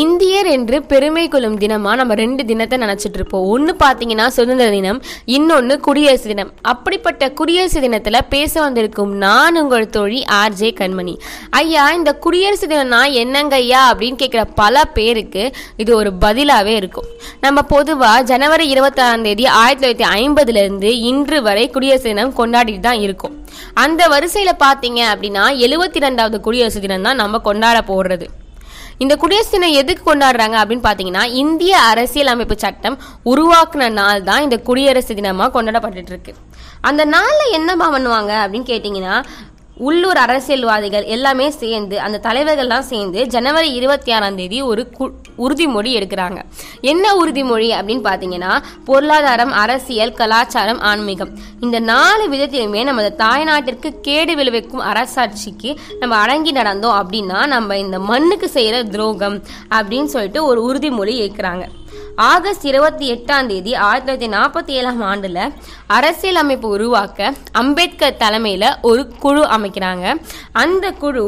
இந்தியர் என்று பெருமை கொள்ளும் தினமாக நம்ம ரெண்டு தினத்தை நினச்சிட்டு இருப்போம். ஒன்று பார்த்தீங்கன்னா சுதந்திர தினம், இன்னொன்று குடியரசு தினம். அப்படிப்பட்ட குடியரசு தினத்தில் பேச வந்திருக்கும் நான் உங்கள் தோழி RJ கண்மணி. ஐயா, இந்த குடியரசு தினம்னா என்னங்க ஐயா அப்படின்னு கேட்குற பல பேருக்கு இது ஒரு பதிலாகவே இருக்கும். நம்ம பொதுவாக ஜனவரி 26 1950 இன்று வரை குடியரசு தினம் கொண்டாடிட்டு தான் இருக்கும். அந்த வரிசையில் பார்த்தீங்க அப்படின்னா 72வது குடியரசு தினம் தான் நம்ம கொண்டாட போடுறது. இந்த குடியரசு தினம் எதுக்கு கொண்டாடுறாங்க அப்படின்னு பார்த்தீங்கன்னா, இந்திய அரசியல் அமைப்பு சட்டம் உருவாக்குன நாள் தான் இந்த குடியரசு தினமாக கொண்டாடப்பட்டு இருக்கு. அந்த நாளில் என்னமா பண்ணுவாங்க அப்படின்னு கேட்டிங்கன்னா, உள்ளூர் அரசியல்வாதிகள் எல்லாமே சேர்ந்து, அந்த தலைவர்கள்லாம் சேர்ந்து ஜனவரி 26 ஒரு உறுதிமொழி எடுக்கிறாங்க. என்ன உறுதிமொழி அப்படின்னு பார்த்தீங்கன்னா, பொருளாதாரம், அரசியல், கலாச்சாரம், ஆன்மீகம் இந்த 4 விதத்திலுமே நம்ம தாய்நாட்டிற்கு கேடு விளைவிக்கும் அரசாட்சிக்கு நம்ம அடங்கி நடந்தோம் அப்படின்னா நம்ம இந்த மண்ணுக்கு செய்கிற துரோகம் அப்படின்னு சொல்லிட்டு ஒரு உறுதிமொழி ஏற்கிறாங்க. ஆகஸ்ட் 28 1947 அரசியல் அமைப்பு உருவாக்க அம்பேத்கர் தலைமையில் ஒரு குழு அமைக்கிறாங்க. அந்த குழு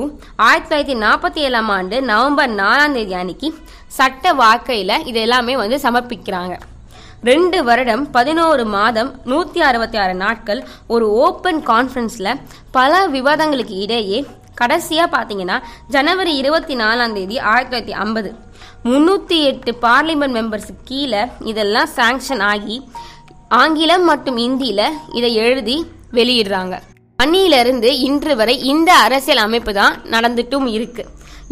1947 நவம்பர் 4 அன்னைக்கு சட்ட வாக்கையில் இதெல்லாமே சமர்ப்பிக்கிறாங்க. 2 வருடம் 11 மாதம் 166 நாட்கள் ஒரு ஓப்பன் கான்ஃபரன்ஸில் பல விவாதங்களுக்கு இடையே கடைசியாக பார்த்தீங்கன்னா ஜனவரி 24 1950 308 பார்லிமெண்ட் மெம்பர்ஸுக்கு கீழே இதெல்லாம் சாங்ஷன் ஆகி ஆங்கிலம் மற்றும் இந்தியில் இதை எழுதி வெளியிடுறாங்க. அன்னியிலிருந்து இன்று வரை இந்த அரசியல் அமைப்பு தான் நடந்துட்டும் இருக்குது.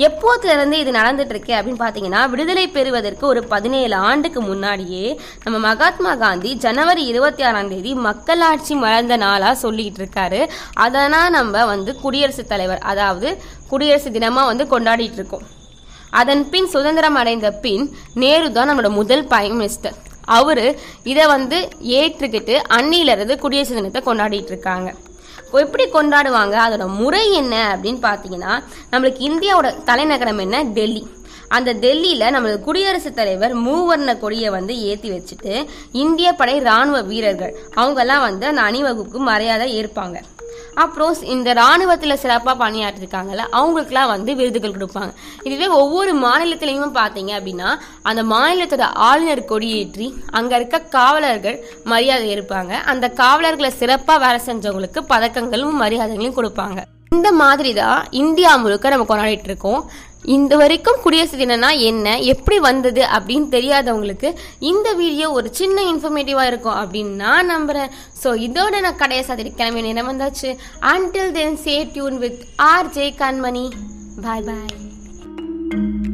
எப்போதுலேருந்து இது நடந்துட்டுருக்கு அப்படின்னு பார்த்தீங்கன்னா, விடுதலை பெறுவதற்கு ஒரு 17 ஆண்டுக்கு முன்னாடியே நம்ம மகாத்மா காந்தி ஜனவரி 26 மக்களாட்சி மலர்ந்த நாளாக சொல்லிக்கிட்டு இருக்காரு. அதனால் நம்ம குடியரசுத் தலைவர், அதாவது குடியரசு தினமாக கொண்டாடிட்டு இருக்கோம். அதன் பின் சுதந்திரம் அடைந்த பின் நேரு தான் நம்மளோட முதல் பிரைம் மினிஸ்டர். அவர் இதை ஏற்றுக்கிட்டு அன்னியிலிருந்து குடியரசு தினத்தை கொண்டாடிட்டு இருக்காங்க. எப்படி கொண்டாடுவாங்க, அதோட முறை என்ன அப்படின்னு பார்த்தீங்கன்னா, நம்மளுக்கு இந்தியாவோட தலைநகரம் என்ன, டெல்லி. அந்த டெல்லியில் நம்மளது குடியரசுத் தலைவர் மூவர்ண கொடியை ஏற்றி வச்சுட்டு இந்திய படை இராணுவ வீரர்கள் அவங்கெல்லாம் அந்த அணிவகுப்புக்கு மரியாதை ஏற்பாங்க. அப்புறம் இந்த இராணுவத்தில் சிறப்பாக பணியாற்றிருக்காங்கல்ல அவங்களுக்குலாம் விருதுகள் கொடுப்பாங்க. இதுவே ஒவ்வொரு மாநிலத்திலையும் பார்த்தீங்க அப்படின்னா அந்த மாநிலத்தோட ஆளுநர் கொடியேற்றி அங்கே இருக்க காவலர்கள் மரியாதை ஏற்பாங்க. அந்த காவலர்களை சிறப்பாக வேலை செஞ்சவங்களுக்கு பதக்கங்களும் மரியாதைகளும் கொடுப்பாங்க. இந்த மாதிரி தான் இந்தியா முழுக்க நம்ம கொண்டாடிட்டு இருக்கோம். இந்த வரைக்கும் குடியரசு தினம்னா என்ன, எப்படி வந்தது அப்படின்னு தெரியாதவங்களுக்கு இந்த வீடியோ ஒரு சின்ன இன்ஃபர்மேட்டிவாக இருக்கும் அப்படின்னு நான் நம்புகிறேன். ஸோ இதோட நான் கடையை சாதிக்கிறேன். நேரம் வந்தாச்சு. Until then, stay tune with RJ Kanmani. Bye bye.